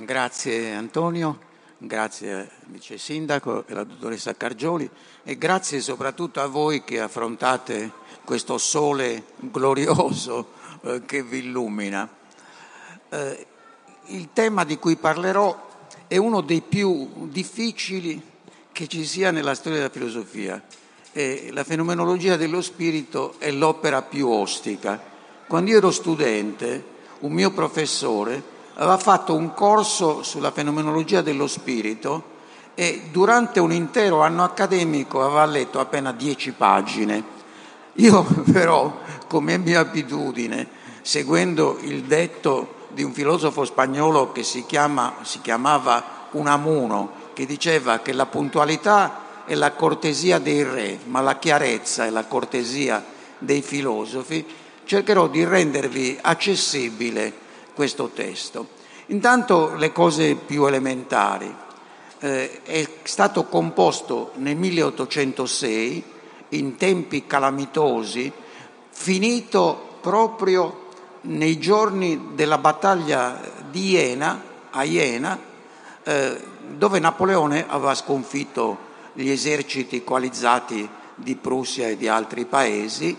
Grazie Antonio, grazie Vice Sindaco e la dottoressa Cargioli e grazie soprattutto a voi che affrontate questo sole glorioso che vi illumina. Il tema di cui parlerò è uno dei più difficili che ci sia nella storia della filosofia. La fenomenologia dello spirito è l'opera più ostica. Quando io ero studente, un mio professore aveva fatto un corso sulla fenomenologia dello spirito e durante un intero anno accademico aveva letto appena 10 pagine. Io però, come mia abitudine, seguendo il detto di un filosofo spagnolo che si chiamava Unamuno, che diceva che la puntualità è la cortesia dei re, ma la chiarezza è la cortesia dei filosofi, cercherò di rendervi accessibile questo testo. Intanto le cose più elementari. È stato composto nel 1806, in tempi calamitosi, finito proprio nei giorni della battaglia di Jena, a Jena, dove Napoleone aveva sconfitto gli eserciti coalizzati di Prussia e di altri paesi.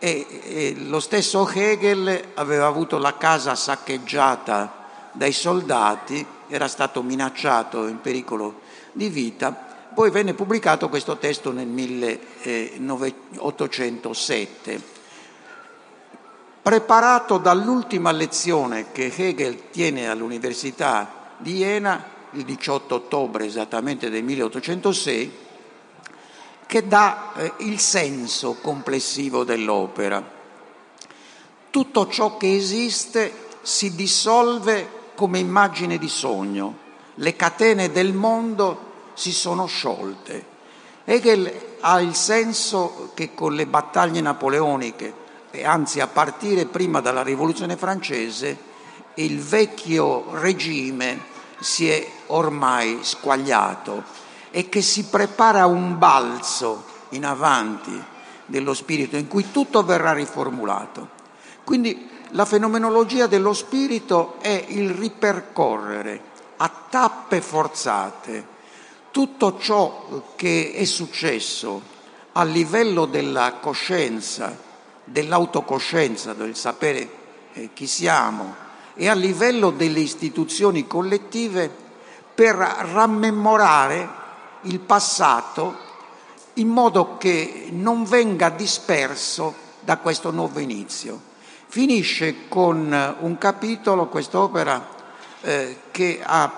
E lo stesso Hegel aveva avuto la casa saccheggiata dai soldati, era stato minacciato, in pericolo di vita. Poi venne pubblicato questo testo nel 1807, preparato dall'ultima lezione che Hegel tiene all'Università di Jena il 18 ottobre esattamente del 1806, che dà il senso complessivo dell'opera. Tutto ciò che esiste si dissolve come immagine di sogno. Le catene del mondo si sono sciolte. Hegel ha il senso che con le battaglie napoleoniche, e anzi a partire prima dalla Rivoluzione Francese, il vecchio regime si è ormai squagliato e che si prepara un balzo in avanti dello spirito in cui tutto verrà riformulato. Quindi la fenomenologia dello spirito è il ripercorrere a tappe forzate tutto ciò che è successo a livello della coscienza, dell'autocoscienza, del sapere chi siamo, e a livello delle istituzioni collettive, per rammemorare il passato in modo che non venga disperso da questo nuovo inizio. Finisce con un capitolo, quest'opera, che ha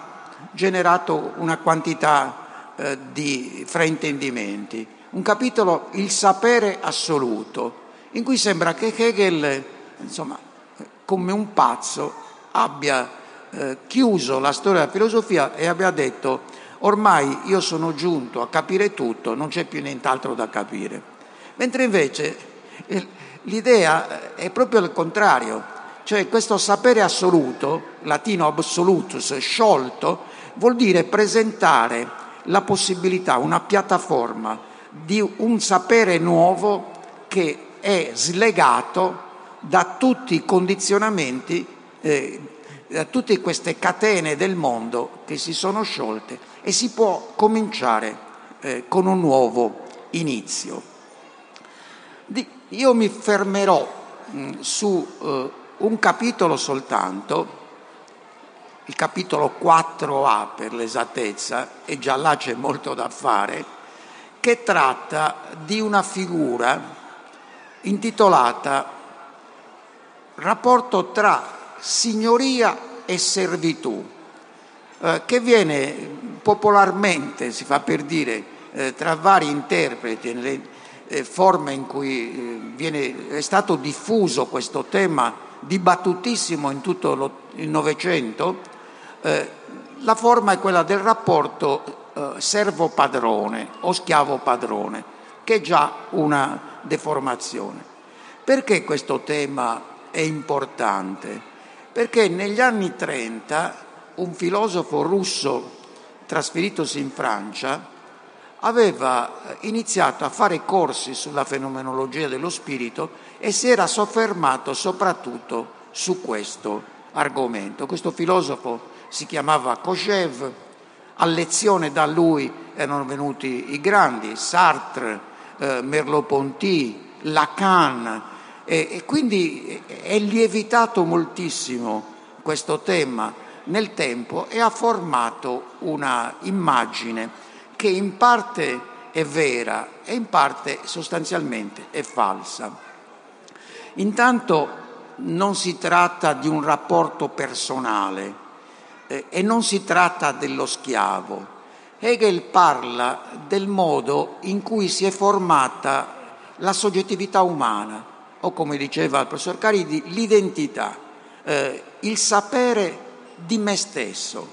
generato una quantità di fraintendimenti. Un capitolo, il sapere assoluto, in cui sembra che Hegel, insomma, come un pazzo, abbia chiuso la storia della filosofia e abbia detto: ormai io sono giunto a capire tutto, non c'è più nient'altro da capire. Mentre invece l'idea è proprio il contrario, cioè questo sapere assoluto, latino absolutus, sciolto, vuol dire presentare la possibilità, una piattaforma di un sapere nuovo che è slegato da tutti i condizionamenti, da tutte queste catene del mondo che si sono sciolte, e si può cominciare con un nuovo inizio. Io mi fermerò su un capitolo soltanto, il capitolo 4a per l'esattezza, e già là c'è molto da fare, che tratta di una figura intitolata Rapporto tra signoria e servitù, che viene popolarmente, si fa per dire, tra vari interpreti, nelle forme in cui è stato diffuso questo tema dibattutissimo in tutto il Novecento. La forma è quella del rapporto servo-padrone o schiavo-padrone, che è già una deformazione. Perché questo tema è importante? Perché negli anni 30 un filosofo russo trasferitosi in Francia aveva iniziato a fare corsi sulla fenomenologia dello spirito e si era soffermato soprattutto su questo argomento. Questo filosofo si chiamava Kojève. A lezione da lui erano venuti i grandi, Sartre, Merleau-Ponty, Lacan, e quindi è lievitato moltissimo questo tema nel tempo e ha formato una immagine che in parte è vera e in parte sostanzialmente è falsa. Intanto non si tratta di un rapporto personale e non si tratta dello schiavo. Hegel parla del modo in cui si è formata la soggettività umana, o come diceva il professor Caridi, l'identità, il sapere di me stesso,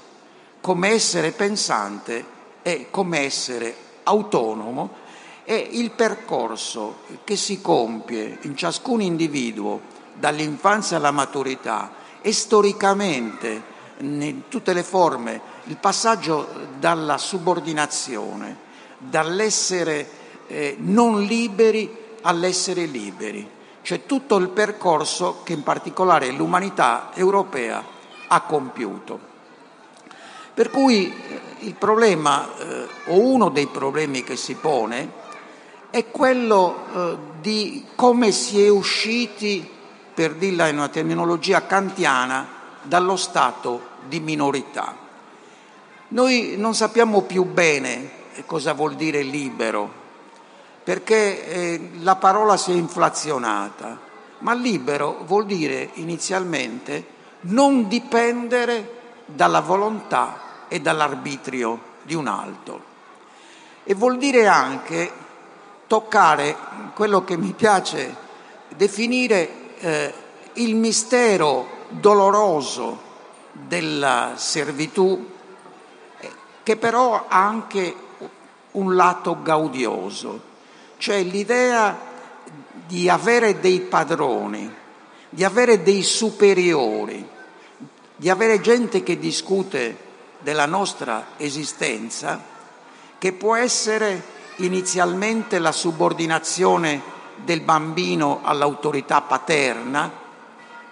come essere pensante e come essere autonomo, e il percorso che si compie in ciascun individuo dall'infanzia alla maturità e storicamente in tutte le forme, il passaggio dalla subordinazione, dall'essere non liberi all'essere liberi. C'è tutto il percorso che in particolare l'umanità europea ha compiuto. Per cui il problema, o uno dei problemi che si pone, è quello di come si è usciti, per dirla in una terminologia kantiana, dallo stato di minorità. Noi non sappiamo più bene cosa vuol dire libero, perché la parola si è inflazionata, ma libero vuol dire inizialmente non dipendere dalla volontà e dall'arbitrio di un altro, e vuol dire anche toccare quello che mi piace definire il mistero doloroso della servitù, che però ha anche un lato gaudioso, cioè l'idea di avere dei padroni, di avere dei superiori, di avere gente che discute della nostra esistenza, che può essere inizialmente la subordinazione del bambino all'autorità paterna,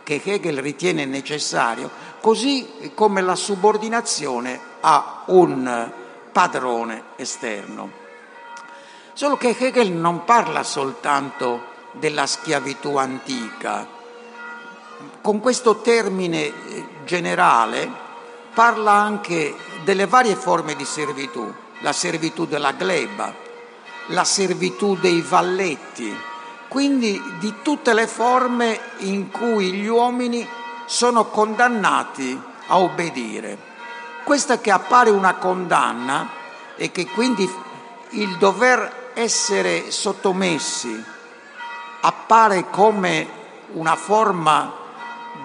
che Hegel ritiene necessario, così come la subordinazione a un padrone esterno. Solo che Hegel non parla soltanto della schiavitù antica. Con questo termine generale parla anche delle varie forme di servitù, la servitù della gleba, la servitù dei valletti, quindi di tutte le forme in cui gli uomini sono condannati a obbedire. Questa che appare una condanna e che quindi il dover essere sottomessi appare come una forma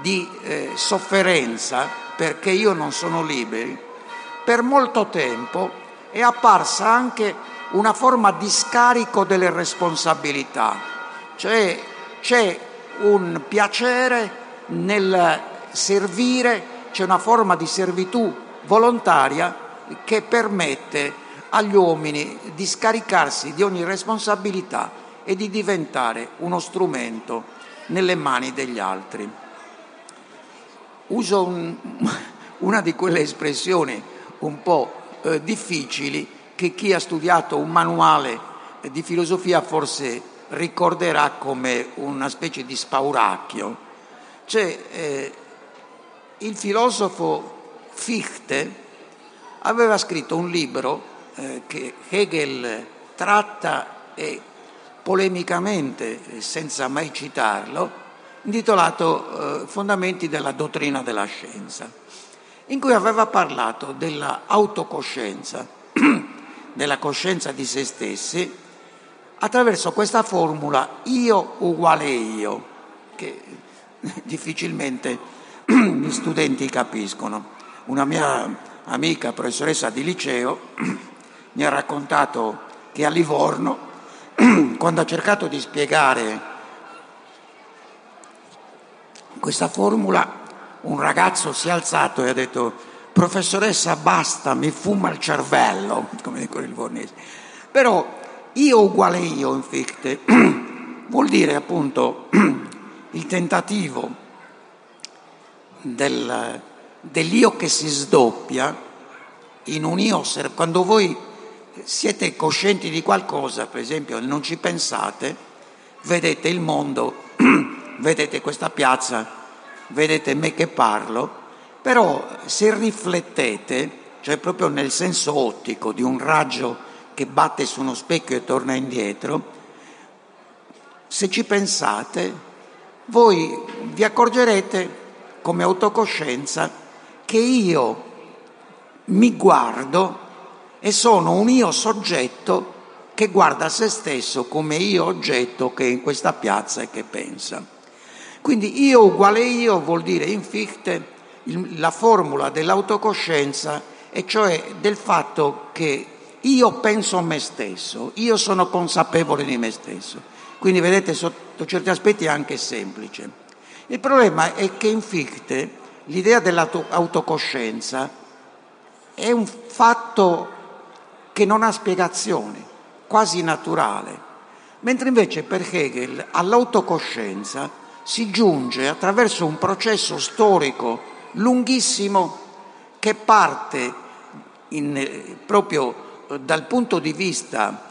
di sofferenza, perché io non sono libero, per molto tempo è apparsa anche una forma di scarico delle responsabilità. Cioè c'è un piacere nel servire, c'è una forma di servitù volontaria che permette agli uomini di scaricarsi di ogni responsabilità e di diventare uno strumento nelle mani degli altri. Uso una di quelle espressioni un po' difficili che chi ha studiato un manuale di filosofia forse ricorderà come una specie di spauracchio. Il filosofo Fichte aveva scritto un libro che Hegel tratta e polemicamente, senza mai citarlo, intitolato Fondamenti della dottrina della scienza, in cui aveva parlato della autocoscienza, della coscienza di se stessi, attraverso questa formula io uguale io, che difficilmente gli studenti capiscono. Una mia amica, professoressa di liceo, mi ha raccontato che a Livorno, quando ha cercato di spiegare questa formula, un ragazzo si è alzato e ha detto: professoressa, basta, mi fuma il cervello, come dicono i livornesi. Però io uguale io in Fichte vuol dire appunto il tentativo del dell'io che si sdoppia in un io. Quando voi siete coscienti di qualcosa, per esempio, non ci pensate, vedete il mondo, vedete questa piazza, vedete me che parlo, però se riflettete, cioè proprio nel senso ottico di un raggio che batte su uno specchio e torna indietro, se ci pensate, voi vi accorgerete come autocoscienza che io mi guardo e sono un io soggetto che guarda se stesso come io oggetto che è in questa piazza e che pensa. Quindi io uguale io vuol dire in Fichte la formula dell'autocoscienza, e cioè del fatto che io penso a me stesso, io sono consapevole di me stesso. Quindi vedete, sotto certi aspetti è anche semplice. Il problema è che in Fichte l'idea dell'autocoscienza è un fatto che non ha spiegazioni, quasi naturale. Mentre invece per Hegel all'autocoscienza si giunge attraverso un processo storico lunghissimo che parte proprio dal punto di vista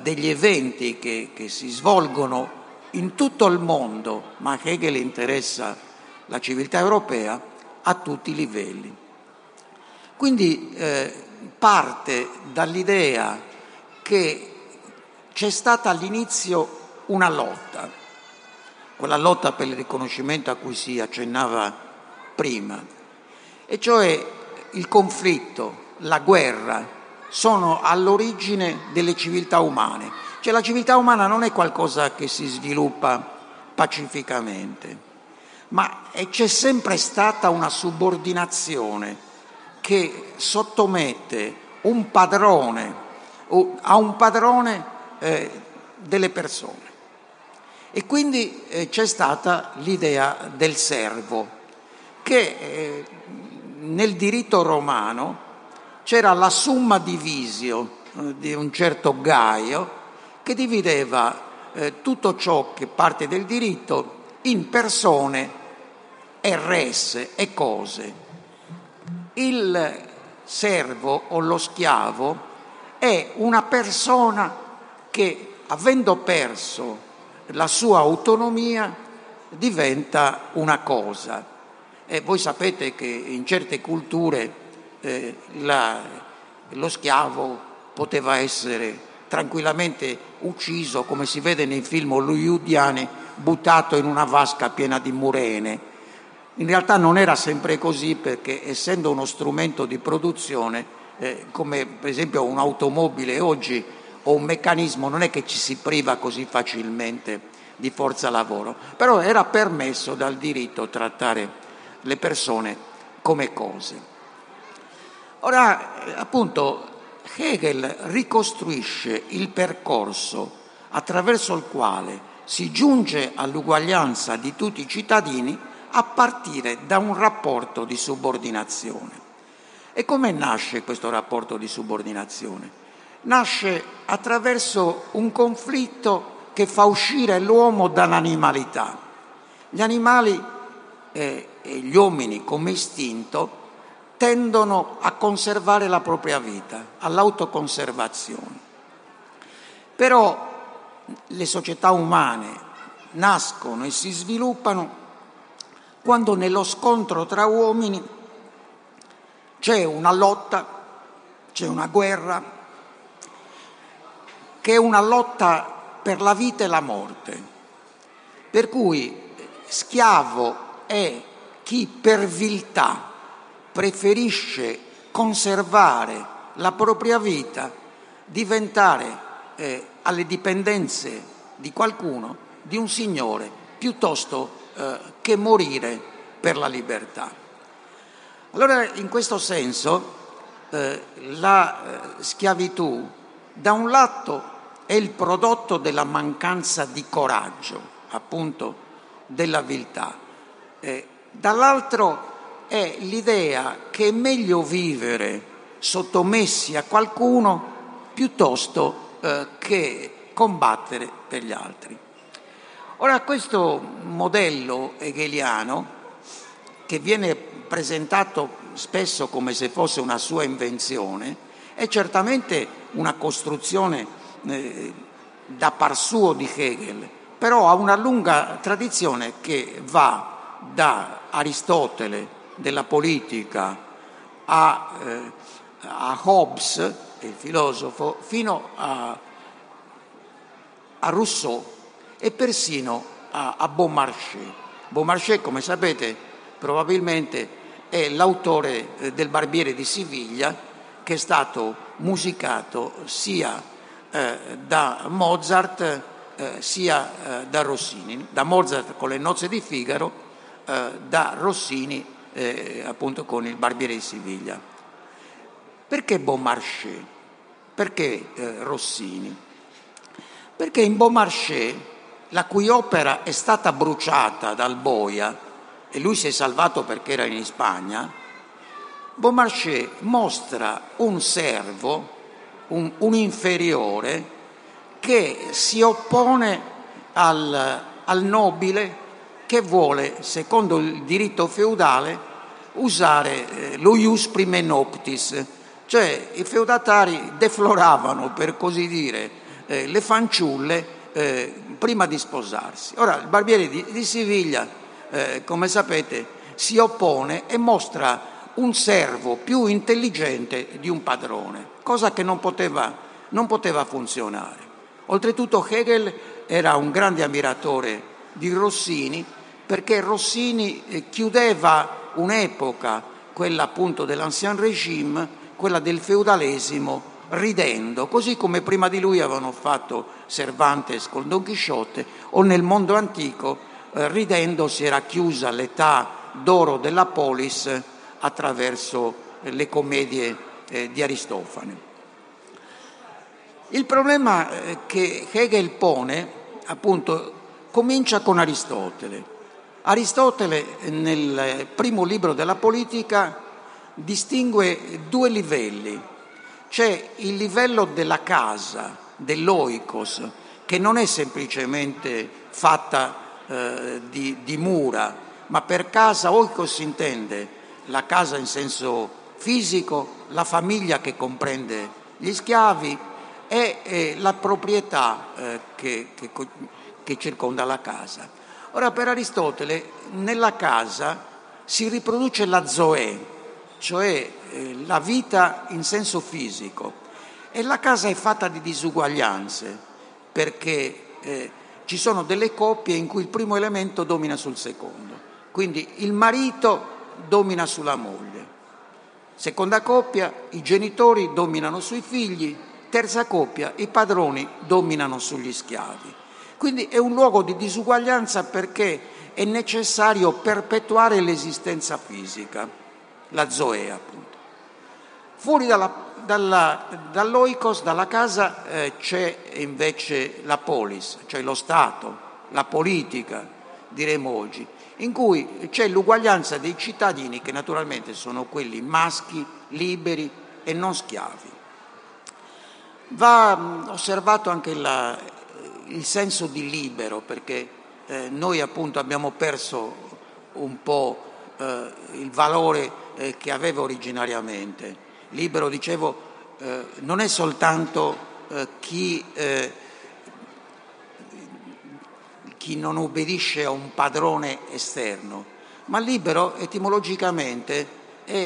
degli eventi che si svolgono in tutto il mondo, ma a Hegel interessa la civiltà europea, a tutti i livelli. Quindi parte dall'idea che c'è stata all'inizio una lotta, quella lotta per il riconoscimento a cui si accennava prima, e cioè il conflitto, la guerra, sono all'origine delle civiltà umane. Cioè la civiltà umana non è qualcosa che si sviluppa pacificamente, ma c'è sempre stata una subordinazione che sottomette un padrone a un padrone delle persone. E quindi c'è stata l'idea del servo, che nel diritto romano c'era la summa divisio di un certo Gaio che divideva tutto ciò che parte del diritto in persone e res e cose. Il servo o lo schiavo è una persona che, avendo perso la sua autonomia, diventa una cosa. E voi sapete che in certe culture lo schiavo poteva essere tranquillamente ucciso, come si vede nei film hollywoodiani, buttato in una vasca piena di murene. In realtà non era sempre così, perché essendo uno strumento di produzione, come per esempio un'automobile oggi o un meccanismo, non è che ci si priva così facilmente di forza lavoro, però era permesso dal diritto trattare le persone come cose. Ora, appunto, Hegel ricostruisce il percorso attraverso il quale si giunge all'uguaglianza di tutti i cittadini a partire da un rapporto di subordinazione. E come nasce questo rapporto di subordinazione? Nasce attraverso un conflitto che fa uscire l'uomo dall'animalità. Gli animali e gli uomini come istinto tendono a conservare la propria vita, all'autoconservazione. Però le società umane nascono e si sviluppano quando nello scontro tra uomini c'è una lotta, c'è una guerra, che è una lotta per la vita e la morte. Per cui schiavo è chi per viltà preferisce conservare la propria vita, diventare alle dipendenze di qualcuno, di un signore, piuttosto che morire per la libertà. Allora, in questo senso, la schiavitù, da un lato, è il prodotto della mancanza di coraggio, appunto, della viltà. Dall'altro è l'idea che è meglio vivere sottomessi a qualcuno piuttosto che combattere per gli altri. Ora, questo modello hegeliano, che viene presentato spesso come se fosse una sua invenzione, è certamente una costruzione da par suo di Hegel, però ha una lunga tradizione che va da Aristotele della Politica a Hobbes, il filosofo, fino a Rousseau e persino a Beaumarchais. Beaumarchais, come sapete, probabilmente è l'autore del Barbiere di Siviglia, che è stato musicato sia da Mozart sia da Rossini, da Mozart con le Nozze di Figaro, da Rossini appunto con il Barbiere di Siviglia. Perché Beaumarchais? Perché Rossini? Perché in Beaumarchais, la cui opera è stata bruciata dal boia e lui si è salvato perché era in Spagna, Beaumarchais mostra un servo, un inferiore, che si oppone al nobile che vuole, secondo il diritto feudale, usare lo ius prime noctis, cioè i feudatari defloravano, per così dire, le fanciulle prima di sposarsi. Ora, il Barbiere di Siviglia, come sapete, si oppone e mostra un servo più intelligente di un padrone, cosa che non poteva funzionare. Oltretutto Hegel era un grande ammiratore di Rossini, perché Rossini chiudeva un'epoca, quella appunto dell'Ancien Régime, quella del feudalesimo, ridendo, così come prima di lui avevano fatto Cervantes con Don Chisciotte, o nel mondo antico, ridendo si era chiusa l'età d'oro della polis attraverso le commedie di Aristofane. Il problema che Hegel pone, appunto, comincia con Aristotele. Aristotele, nel primo libro della Politica, distingue due livelli. C'è il livello della casa, dell'oikos, che non è semplicemente fatta di mura, ma per casa oikos si intende la casa in senso fisico, la famiglia che comprende gli schiavi e la proprietà che circonda la casa. Ora, per Aristotele, nella casa si riproduce la zoe, cioè la vita in senso fisico, e la casa è fatta di disuguaglianze, perché ci sono delle coppie in cui il primo elemento domina sul secondo. Quindi il marito domina sulla moglie, seconda coppia i genitori dominano sui figli, terza coppia i padroni dominano sugli schiavi. Quindi è un luogo di disuguaglianza, perché è necessario perpetuare l'esistenza fisica, la zoe appunto. Fuori dall'oikos, dalla casa, c'è invece la polis, cioè lo Stato, la politica, diremo oggi, in cui c'è l'uguaglianza dei cittadini, che naturalmente sono quelli maschi, liberi e non schiavi. Va osservato anche il senso di libero, perché noi appunto abbiamo perso un po' il valore che aveva originariamente. Libero, dicevo, non è soltanto chi non obbedisce a un padrone esterno, ma libero etimologicamente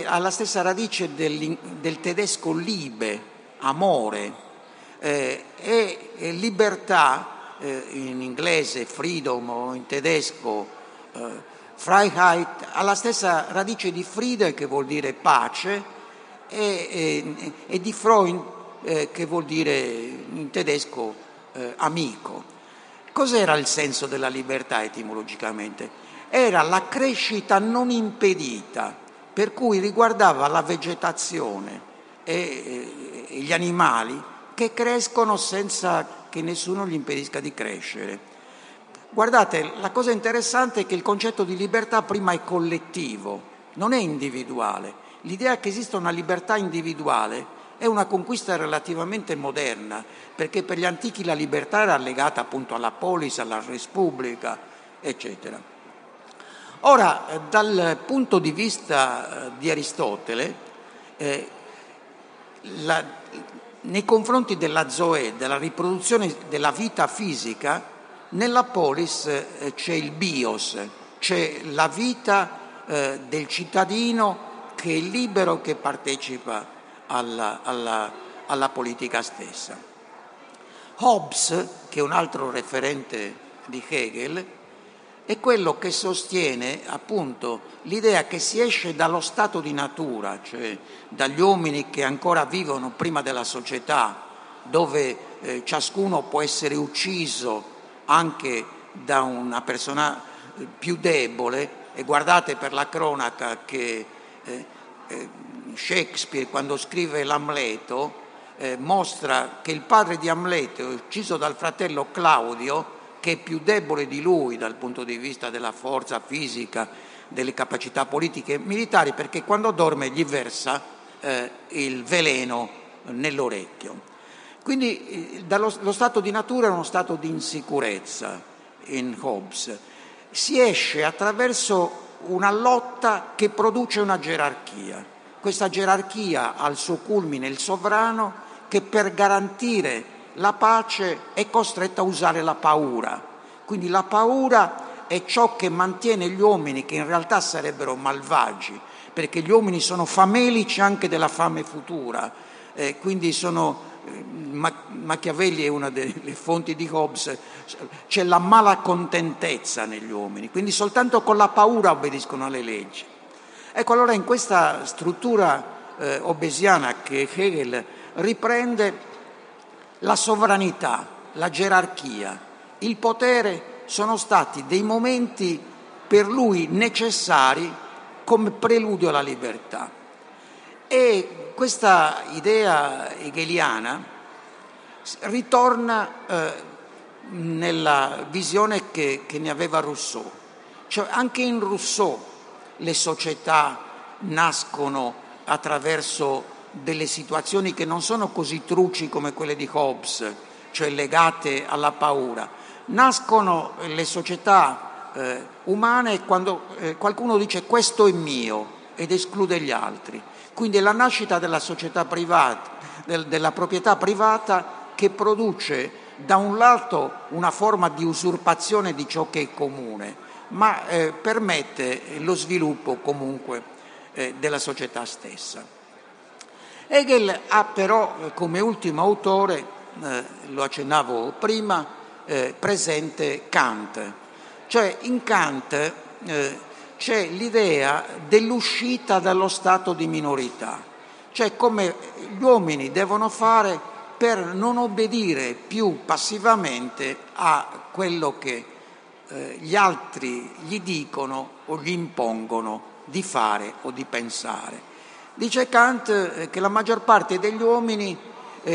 ha la stessa radice del tedesco liebe, amore, e libertà, in inglese freedom o in tedesco Freiheit, ha la stessa radice di Friede, che vuol dire pace, e di Freund, che vuol dire in tedesco amico. Cos'era il senso della libertà etimologicamente? Era la crescita non impedita, per cui riguardava la vegetazione e gli animali che crescono senza che nessuno gli impedisca di crescere. Guardate, la cosa interessante è che il concetto di libertà prima è collettivo, non è individuale. L'idea che esista una libertà individuale è una conquista relativamente moderna, perché per gli antichi la libertà era legata appunto alla polis, alla res publica, eccetera. Ora, dal punto di vista di Aristotele, nei confronti della zoe, della riproduzione della vita fisica, nella polis c'è il bios, c'è la vita del cittadino che è libero, che partecipa alla politica stessa. Hobbes, che è un altro referente di Hegel, è quello che sostiene appunto l'idea che si esce dallo stato di natura, cioè dagli uomini che ancora vivono prima della società, dove ciascuno può essere ucciso anche da una persona più debole. E guardate per la cronaca che Shakespeare, quando scrive l'Amleto, mostra che il padre di Amleto è ucciso dal fratello Claudio, che è più debole di lui dal punto di vista della forza fisica, delle capacità politiche e militari, perché quando dorme gli versa il veleno nell'orecchio. Quindi lo stato di natura è uno stato di insicurezza in Hobbes. Si esce attraverso una lotta che produce una gerarchia. Questa gerarchia ha al suo culmine il sovrano, che per garantire la pace è costretta a usare la paura. Quindi la paura è ciò che mantiene gli uomini, che in realtà sarebbero malvagi, perché gli uomini sono famelici anche della fame futura. Quindi sono, Machiavelli è una delle fonti di Hobbes, c'è la mala contentezza negli uomini, quindi soltanto con la paura obbediscono alle leggi. Ecco, allora in questa struttura hobbesiana che Hegel riprende, la sovranità, la gerarchia, il potere sono stati dei momenti per lui necessari come preludio alla libertà. E questa idea hegeliana ritorna nella visione che ne aveva Rousseau. Cioè, anche in Rousseau le società nascono attraverso delle situazioni che non sono così truci come quelle di Hobbes, cioè legate alla paura. Nascono le società umane quando qualcuno dice questo è mio ed esclude gli altri. Quindi è la nascita della società privata, della proprietà privata, che produce da un lato una forma di usurpazione di ciò che è comune, ma permette lo sviluppo comunque della società stessa. Hegel ha però come ultimo autore, lo accennavo prima, presente Kant. Cioè in Kant c'è l'idea dell'uscita dallo stato di minorità, cioè come gli uomini devono fare per non obbedire più passivamente a quello che gli altri gli dicono o gli impongono di fare o di pensare. Dice Kant che la maggior parte degli uomini,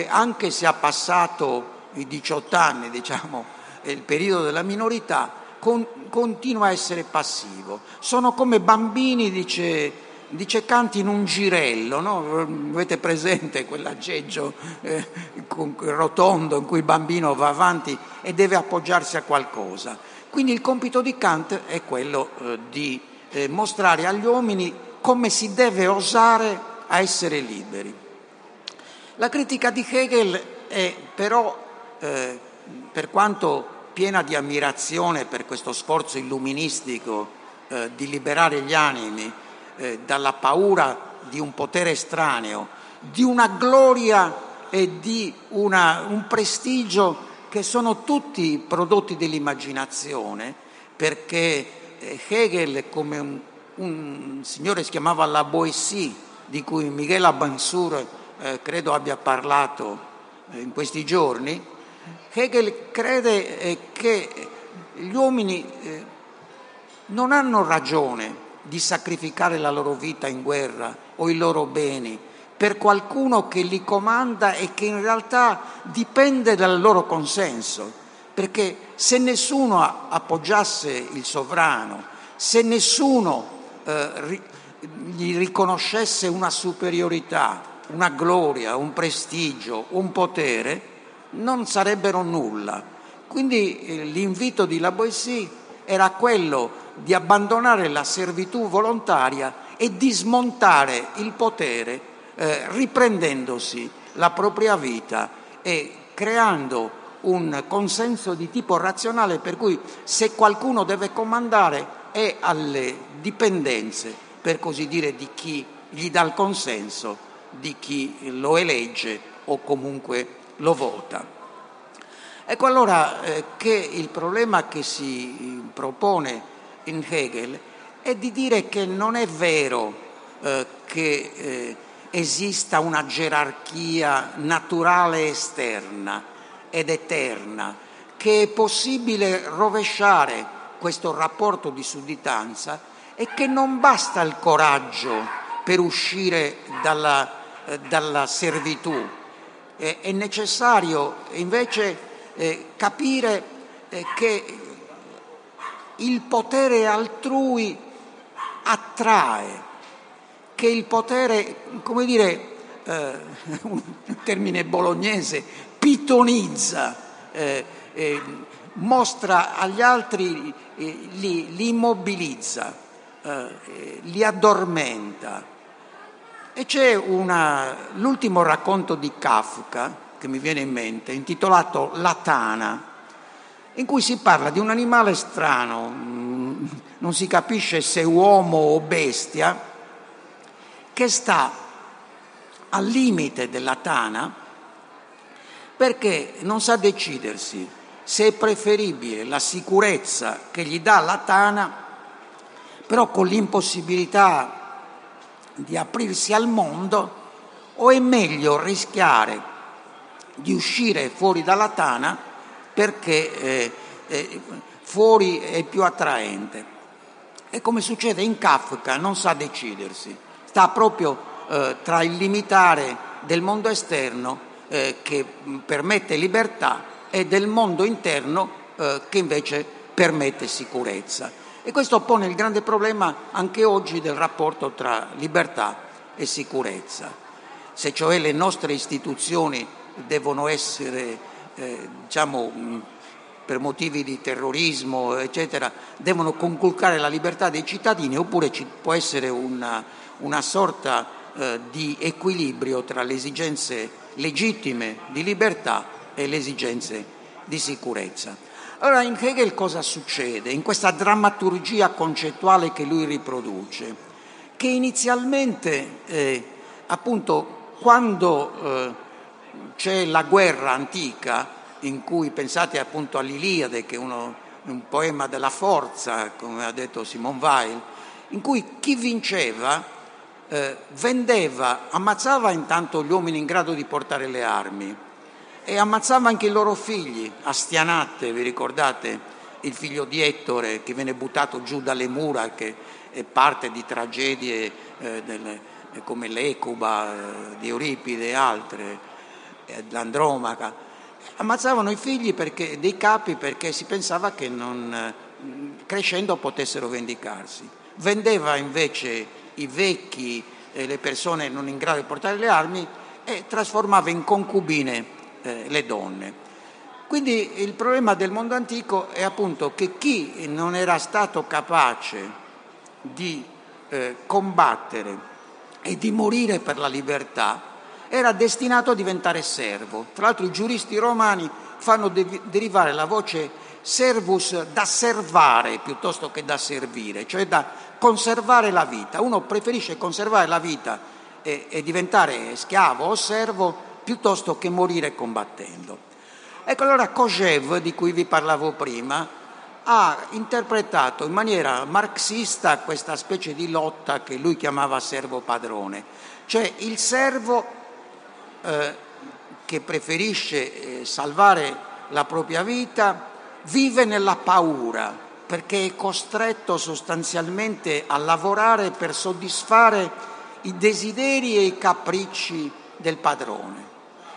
anche se ha passato i 18 anni, diciamo, il periodo della minorità, continua a essere passivo. Sono come bambini, dice Kant, in un girello, no? Avete presente quell'aggeggio rotondo in cui il bambino va avanti e deve appoggiarsi a qualcosa. Quindi il compito di Kant è quello di mostrare agli uomini come si deve osare a essere liberi. La critica di Hegel è però, per quanto piena di ammirazione per questo sforzo illuministico di liberare gli animi dalla paura di un potere estraneo, di una gloria e di un prestigio che sono tutti prodotti dell'immaginazione, perché Hegel, come un signore si chiamava La Boétie, di cui Miguel Abansur credo abbia parlato in questi giorni, Hegel crede che gli uomini non hanno ragione di sacrificare la loro vita in guerra o i loro beni per qualcuno che li comanda e che in realtà dipende dal loro consenso, perché se nessuno appoggiasse il sovrano, se nessuno gli riconoscesse una superiorità, una gloria, un prestigio, un potere, non sarebbero nulla. Quindi l'invito di La Boétie era quello di abbandonare la servitù volontaria e di smontare il potere, riprendendosi la propria vita e creando un consenso di tipo razionale, per cui se qualcuno deve comandare è alle dipendenze, per così dire, di chi gli dà il consenso, di chi lo elegge o comunque lo vota. Ecco allora che il problema che si propone in Hegel è di dire che non è vero che esista una gerarchia naturale esterna ed eterna, che è possibile rovesciare questo rapporto di sudditanza e che non basta il coraggio per uscire dalla servitù. È necessario invece capire che il potere altrui attrae, che il potere, come dire, un termine bolognese, pitonizza, mostra agli altri, li immobilizza, li addormenta. E c'è l'ultimo racconto di Kafka, che mi viene in mente, intitolato La tana, in cui si parla di un animale strano, non si capisce se uomo o bestia, che sta al limite della tana, perché non sa decidersi se è preferibile la sicurezza che gli dà la tana, però con l'impossibilità di aprirsi al mondo, o è meglio rischiare di uscire fuori dalla tana perché fuori è più attraente. E come succede in Kafka, non sa decidersi, sta proprio tra il limitare del mondo esterno che permette libertà e del mondo interno che invece permette sicurezza. E questo pone il grande problema anche oggi del rapporto tra libertà e sicurezza. Se cioè le nostre istituzioni devono essere, per motivi di terrorismo, eccetera, devono conculcare la libertà dei cittadini, oppure ci può essere una sorta di equilibrio tra le esigenze legittime di libertà e le esigenze di sicurezza. Allora in Hegel cosa succede? In questa drammaturgia concettuale che lui riproduce, che inizialmente appunto quando c'è la guerra antica, in cui pensate appunto all'Iliade, che è un poema della forza, come ha detto Simone Weil, in cui chi vinceva vendeva, ammazzava intanto gli uomini in grado di portare le armi e ammazzava anche i loro figli. Astianate, vi ricordate il figlio di Ettore che viene buttato giù dalle mura, che è parte di tragedie come l'Ecuba di Euripide e altre, l'Andromaca. Ammazzavano i figli dei capi perché si pensava che crescendo potessero vendicarsi. Vendeva invece i vecchi, le persone non in grado di portare le armi, e trasformava in concubine le donne. Quindi il problema del mondo antico è appunto che chi non era stato capace di combattere e di morire per la libertà era destinato a diventare servo. Tra l'altro i giuristi romani fanno derivare la voce servus da servare piuttosto che da servire, cioè da conservare la vita. Uno preferisce conservare la vita e diventare schiavo o servo piuttosto che morire combattendo. Ecco allora Kojève, di cui vi parlavo prima, ha interpretato in maniera marxista questa specie di lotta che lui chiamava servo-padrone, cioè il servo che preferisce salvare la propria vita vive nella paura, perché è costretto sostanzialmente a lavorare per soddisfare i desideri e i capricci del padrone.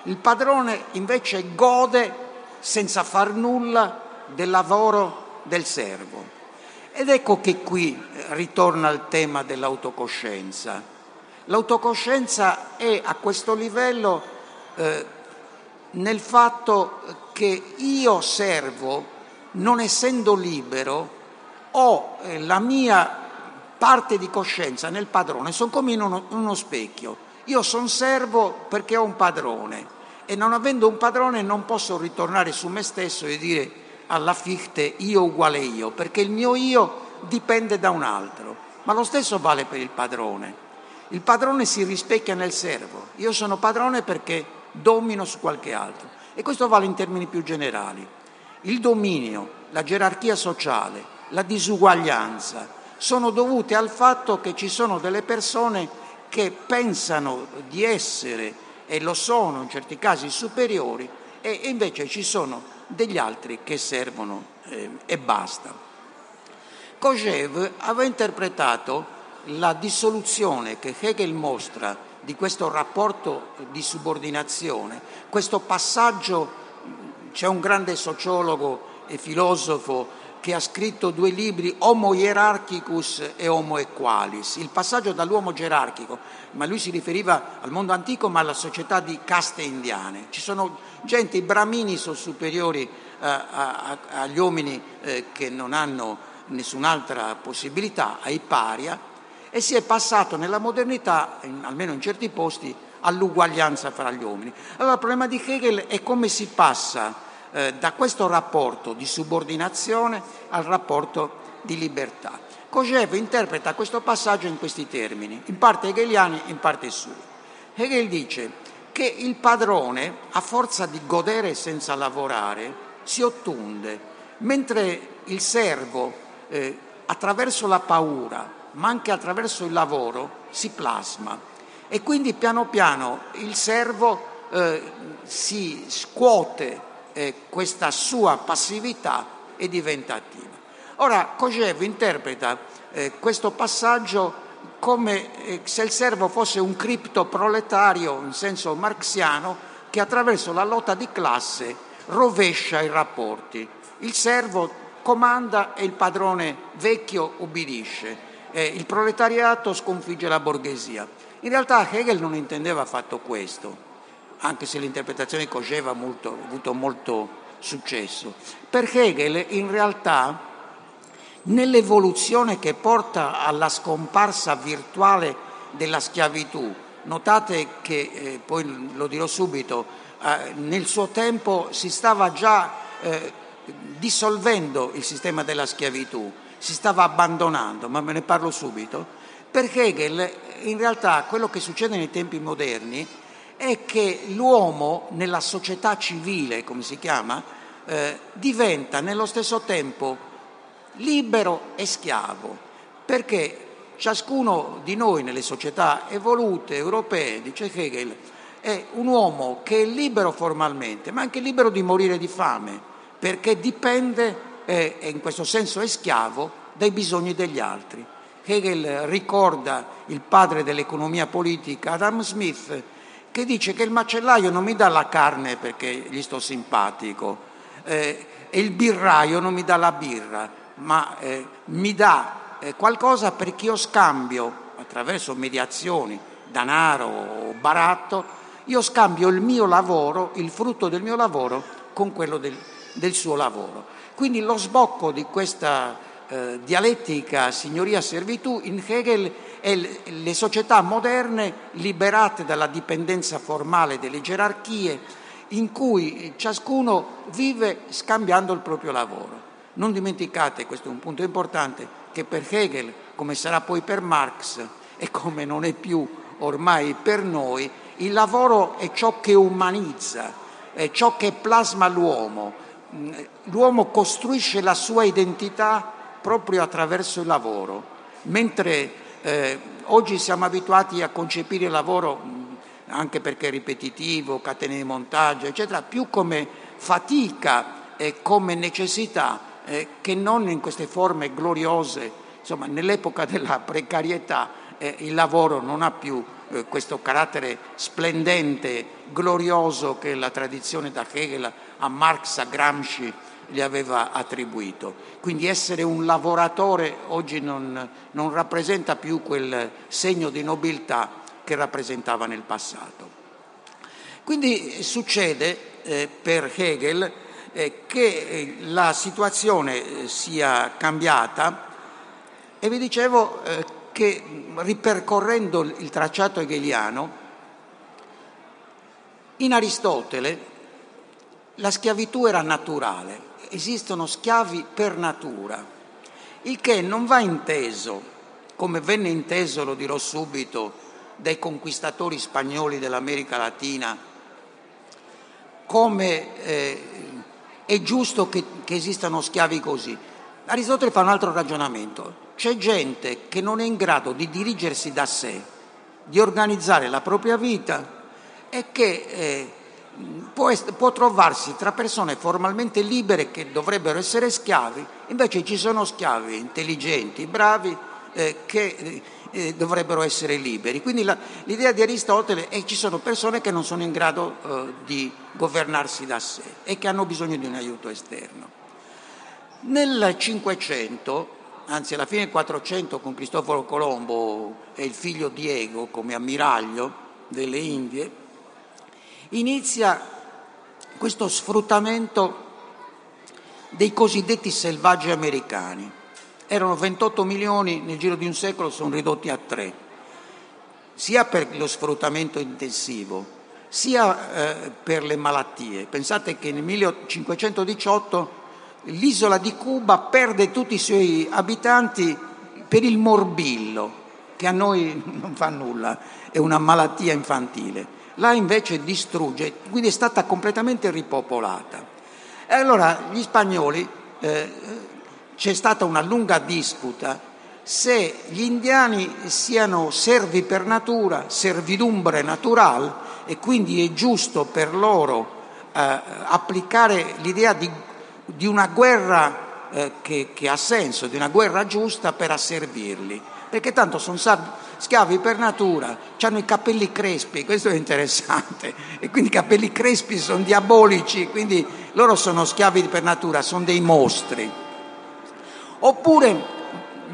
Il padrone invece gode senza far nulla del lavoro del servo. Ed ecco che qui ritorna il tema dell'autocoscienza. L'autocoscienza è a questo livello nel fatto che io servo, non essendo libero, ho la mia parte di coscienza nel padrone, sono come in uno specchio. Io sono servo perché ho un padrone e non avendo un padrone non posso ritornare su me stesso e dire alla Fichte io uguale io, perché il mio io dipende da un altro. Ma lo stesso vale per il padrone. Il padrone si rispecchia nel servo. Io sono padrone perché domino su qualche altro. E questo vale in termini più generali. Il dominio, la gerarchia sociale, la disuguaglianza sono dovute al fatto che ci sono delle persone che pensano di essere, e lo sono in certi casi, superiori, e invece ci sono degli altri che servono e basta. Kojève aveva interpretato la dissoluzione che Hegel mostra di questo rapporto di subordinazione, questo passaggio. C'è un grande sociologo e filosofo che ha scritto due libri, Homo hierarchicus e Homo equalis, il passaggio dall'uomo gerarchico, ma lui si riferiva al mondo antico ma alla società di caste indiane. Ci sono gente, i brahmini sono superiori agli uomini che non hanno nessun'altra possibilità, ai paria, e si è passato nella modernità, almeno in certi posti, all'uguaglianza fra gli uomini. Allora il problema di Hegel è come si passa da questo rapporto di subordinazione al rapporto di libertà. Kojève interpreta questo passaggio in questi termini, in parte hegeliani, in parte sui. Hegel dice che il padrone, a forza di godere senza lavorare, si ottunde, mentre il servo, attraverso la paura, ma anche attraverso il lavoro, si plasma. E quindi piano piano il servo si scuote questa sua passività e diventa attiva. Ora Kojève interpreta questo passaggio come se il servo fosse un criptoproletario in senso marxiano che attraverso la lotta di classe rovescia i rapporti. Il servo comanda e il padrone vecchio ubbidisce, il proletariato sconfigge la borghesia. In realtà Hegel non intendeva affatto questo, anche se l'interpretazione di Kojève ha avuto molto successo. Per Hegel, in realtà, nell'evoluzione che porta alla scomparsa virtuale della schiavitù, notate che, poi lo dirò subito, nel suo tempo si stava già dissolvendo il sistema della schiavitù, si stava abbandonando, ma me ne parlo subito. Per Hegel, in realtà, quello che succede nei tempi moderni è che l'uomo nella società civile, come si chiama, diventa nello stesso tempo libero e schiavo, perché ciascuno di noi nelle società evolute, europee, dice Hegel, è un uomo che è libero formalmente, ma anche libero di morire di fame, perché dipende, e in questo senso è schiavo, dai bisogni degli altri. Hegel ricorda il padre dell'economia politica, Adam Smith, che dice che il macellaio non mi dà la carne perché gli sto simpatico e il birraio non mi dà la birra, ma mi dà qualcosa perché io scambio, attraverso mediazioni, denaro o baratto, io scambio il mio lavoro, il frutto del mio lavoro, con quello del suo lavoro. Quindi lo sbocco di questa dialettica signoria-servitù in Hegel e le società moderne liberate dalla dipendenza formale delle gerarchie, in cui ciascuno vive scambiando il proprio lavoro. Non dimenticate, questo è un punto importante, che per Hegel, come sarà poi per Marx e come non è più ormai per noi, il lavoro è ciò che umanizza, è ciò che plasma l'uomo. L'uomo costruisce la sua identità proprio attraverso il lavoro, mentre oggi siamo abituati a concepire il lavoro, anche perché è ripetitivo, catene di montaggio, eccetera, più come fatica e come necessità che non in queste forme gloriose. Insomma, nell'epoca della precarietà il lavoro non ha più questo carattere splendente, glorioso che la tradizione da Hegel a Marx, a Gramsci gli aveva attribuito. Quindi essere un lavoratore oggi non rappresenta più quel segno di nobiltà che rappresentava nel passato. Quindi succede per Hegel che la situazione sia cambiata, e vi dicevo che ripercorrendo il tracciato hegeliano, in Aristotele la schiavitù era naturale, esistono schiavi per natura, il che non va inteso, come venne inteso, lo dirò subito, dai conquistatori spagnoli dell'America Latina, come è giusto che esistano schiavi così. Aristotele fa un altro ragionamento. C'è gente che non è in grado di dirigersi da sé, di organizzare la propria vita e che può trovarsi tra persone formalmente libere che dovrebbero essere schiavi, invece ci sono schiavi intelligenti, bravi, che dovrebbero essere liberi. Quindi l'idea di Aristotele è che ci sono persone che non sono in grado di governarsi da sé e che hanno bisogno di un aiuto esterno. Nel Cinquecento, anzi alla fine del Quattrocento, con Cristoforo Colombo e il figlio Diego come ammiraglio delle Indie, inizia questo sfruttamento dei cosiddetti selvaggi americani. Erano 28 milioni, nel giro di un secolo sono ridotti a 3, sia per lo sfruttamento intensivo, sia per le malattie. Pensate che nel 1518 l'isola di Cuba perde tutti i suoi abitanti per il morbillo, che a noi non fa nulla, è una malattia infantile. Là invece distrugge, quindi è stata completamente ripopolata. E allora gli spagnoli... c'è stata una lunga disputa se gli indiani siano servi per natura, servidumbre naturale, e quindi è giusto per loro applicare l'idea di una guerra che ha senso, di una guerra giusta per asservirli, perché tanto sono schiavi per natura, hanno i capelli crespi, questo è interessante, e quindi i capelli crespi sono diabolici, quindi loro sono schiavi per natura, sono dei mostri. Oppure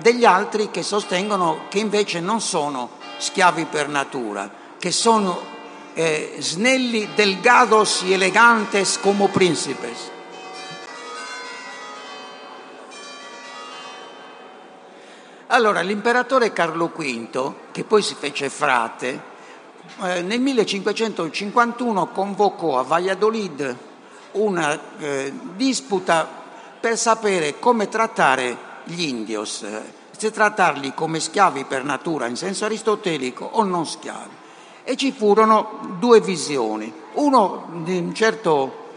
degli altri che sostengono che invece non sono schiavi per natura, che sono snelli, delgados y elegantes como príncipes. Allora, l'imperatore Carlo V, che poi si fece frate, nel 1551 convocò a Valladolid una disputa per sapere come trattare gli indios, se trattarli come schiavi per natura in senso aristotelico o non schiavi. E ci furono due visioni. Uno di un certo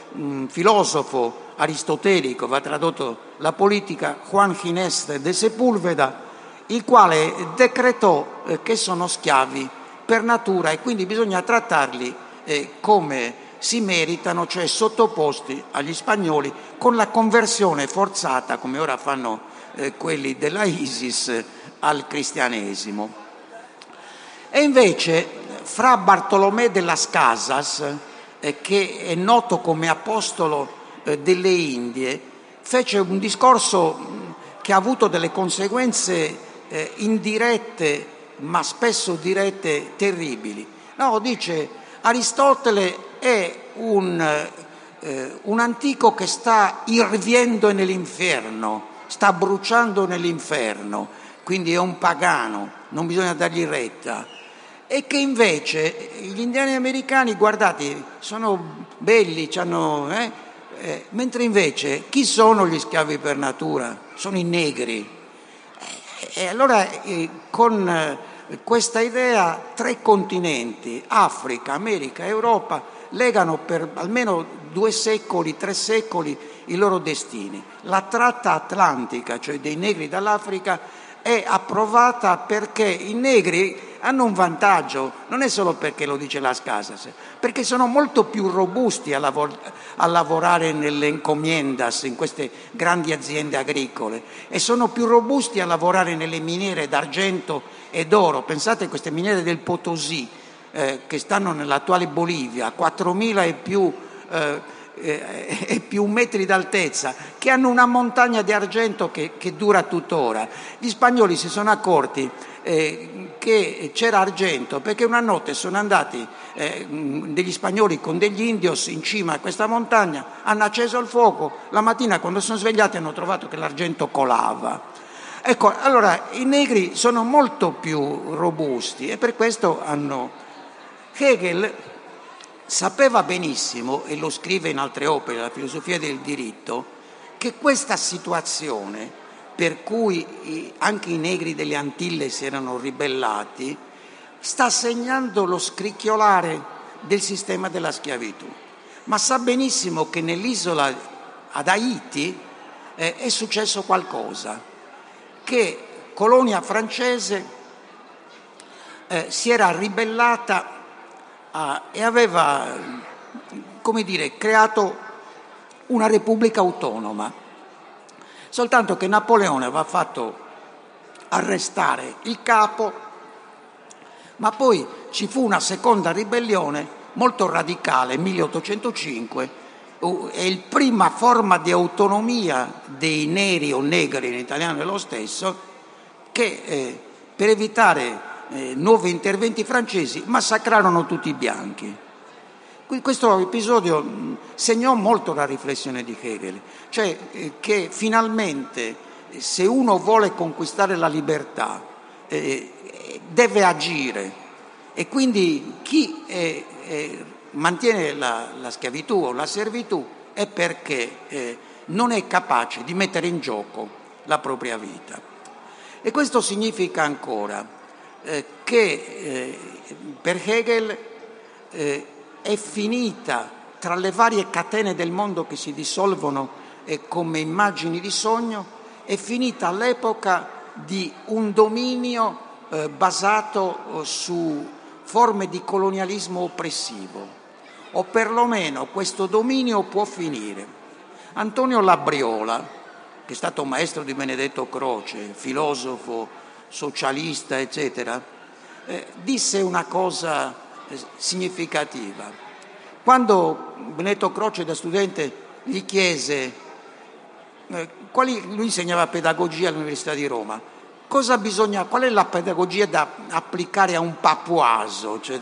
filosofo aristotelico, va tradotto La Politica, Juan Ginés de Sepúlveda, il quale decretò che sono schiavi per natura e quindi bisogna trattarli come si meritano, cioè sottoposti agli spagnoli, con la conversione forzata, come ora fanno quelli della ISIS, al cristianesimo. E invece fra Bartolomé de las Casas, che è noto come apostolo delle Indie, fece un discorso che ha avuto delle conseguenze indirette, ma spesso dirette, terribili. No, dice: Aristotele è un antico che sta irviendo nell'inferno, sta bruciando nell'inferno, quindi è un pagano, non bisogna dargli retta. E che invece gli indiani americani, guardate, sono belli, mentre invece chi sono gli schiavi per natura? Sono i negri. E allora con questa idea tre continenti, Africa, America, Europa, legano per almeno 2 secoli, 3 secoli i loro destini. La tratta atlantica, cioè dei negri dall'Africa, è approvata perché i negri hanno un vantaggio, non è solo perché lo dice Las Casas, perché sono molto più robusti a lavorare nelle encomiendas, in queste grandi aziende agricole, e sono più robusti a lavorare nelle miniere d'argento e d'oro. Pensate a queste miniere del Potosí, che stanno nell'attuale Bolivia, 4.000 e più e più metri d'altezza, che hanno una montagna di argento che dura tuttora. Gli spagnoli si sono accorti che c'era argento perché una notte sono andati degli spagnoli con degli indios in cima a questa montagna, hanno acceso il fuoco, la mattina quando sono svegliati hanno trovato che l'argento colava. Ecco, allora i negri sono molto più robusti e per questo hanno... Hegel sapeva benissimo, e lo scrive in altre opere, La filosofia del diritto, che questa situazione per cui anche i negri delle Antille si erano ribellati sta segnando lo scricchiolare del sistema della schiavitù, ma sa benissimo che nell'isola ad Haiti è successo qualcosa, che colonia francese si era ribellata e aveva, come dire, creato una repubblica autonoma, soltanto che Napoleone aveva fatto arrestare il capo, ma poi ci fu una seconda ribellione molto radicale, 1805, e la prima forma di autonomia dei neri o negri, in italiano è lo stesso, che per evitare nuovi interventi francesi massacrarono tutti i bianchi. Questo episodio segnò molto la riflessione di Hegel, cioè che finalmente se uno vuole conquistare la libertà deve agire, e quindi chi mantiene la schiavitù o la servitù è perché non è capace di mettere in gioco la propria vita. E questo significa ancora che per Hegel è finita, tra le varie catene del mondo che si dissolvono come immagini di sogno, è finita l'epoca di un dominio basato su forme di colonialismo oppressivo, o perlomeno questo dominio può finire. Antonio Labriola, che è stato maestro di Benedetto Croce, filosofo, socialista, eccetera, disse una cosa significativa. Quando Benedetto Croce da studente gli chiese, lui insegnava pedagogia all'Università di Roma, qual è la pedagogia da applicare a un papuaso, cioè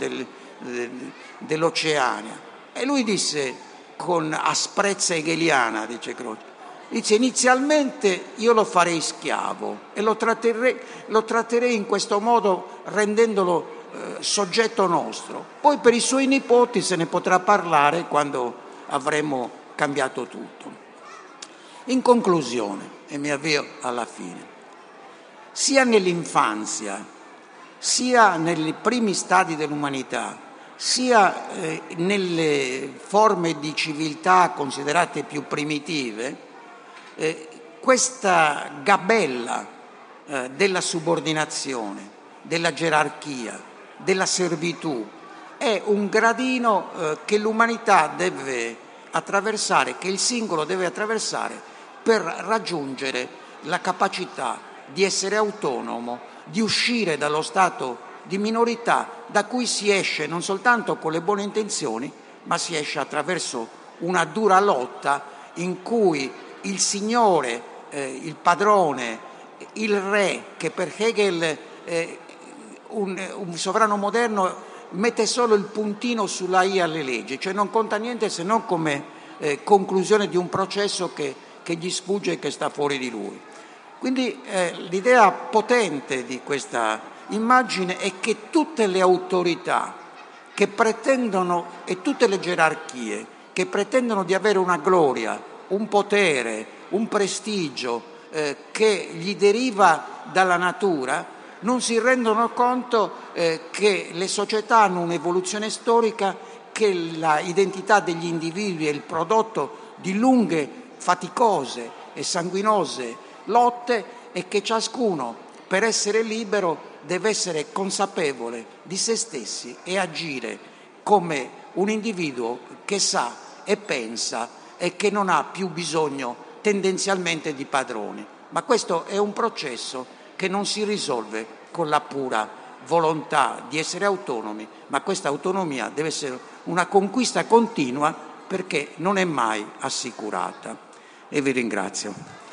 dell'Oceania? E lui disse con asprezza hegeliana, dice Croce, dice, inizialmente io lo farei schiavo e lo tratterei in questo modo rendendolo soggetto nostro. Poi per i suoi nipoti se ne potrà parlare quando avremo cambiato tutto. In conclusione, e mi avvio alla fine, sia nell'infanzia, sia nei primi stadi dell'umanità, sia nelle forme di civiltà considerate più primitive, questa gabella della subordinazione, della gerarchia, della servitù è un gradino che l'umanità deve attraversare, che il singolo deve attraversare per raggiungere la capacità di essere autonomo, di uscire dallo stato di minorità da cui si esce non soltanto con le buone intenzioni, ma si esce attraverso una dura lotta in cui il signore, il padrone, il re, che per Hegel un sovrano moderno mette solo il puntino sulla i alle leggi, cioè non conta niente se non come conclusione di un processo che gli sfugge e che sta fuori di lui. Quindi l'idea potente di questa immagine è che tutte le autorità che pretendono e tutte le gerarchie che pretendono di avere una gloria, un potere, un prestigio che gli deriva dalla natura, non si rendono conto che le società hanno un'evoluzione storica, che l'identità degli individui è il prodotto di lunghe, faticose e sanguinose lotte, e che ciascuno, per essere libero, deve essere consapevole di se stessi e agire come un individuo che sa e pensa e che non ha più bisogno tendenzialmente di padroni. Ma questo è un processo che non si risolve con la pura volontà di essere autonomi, ma questa autonomia deve essere una conquista continua perché non è mai assicurata. E vi ringrazio.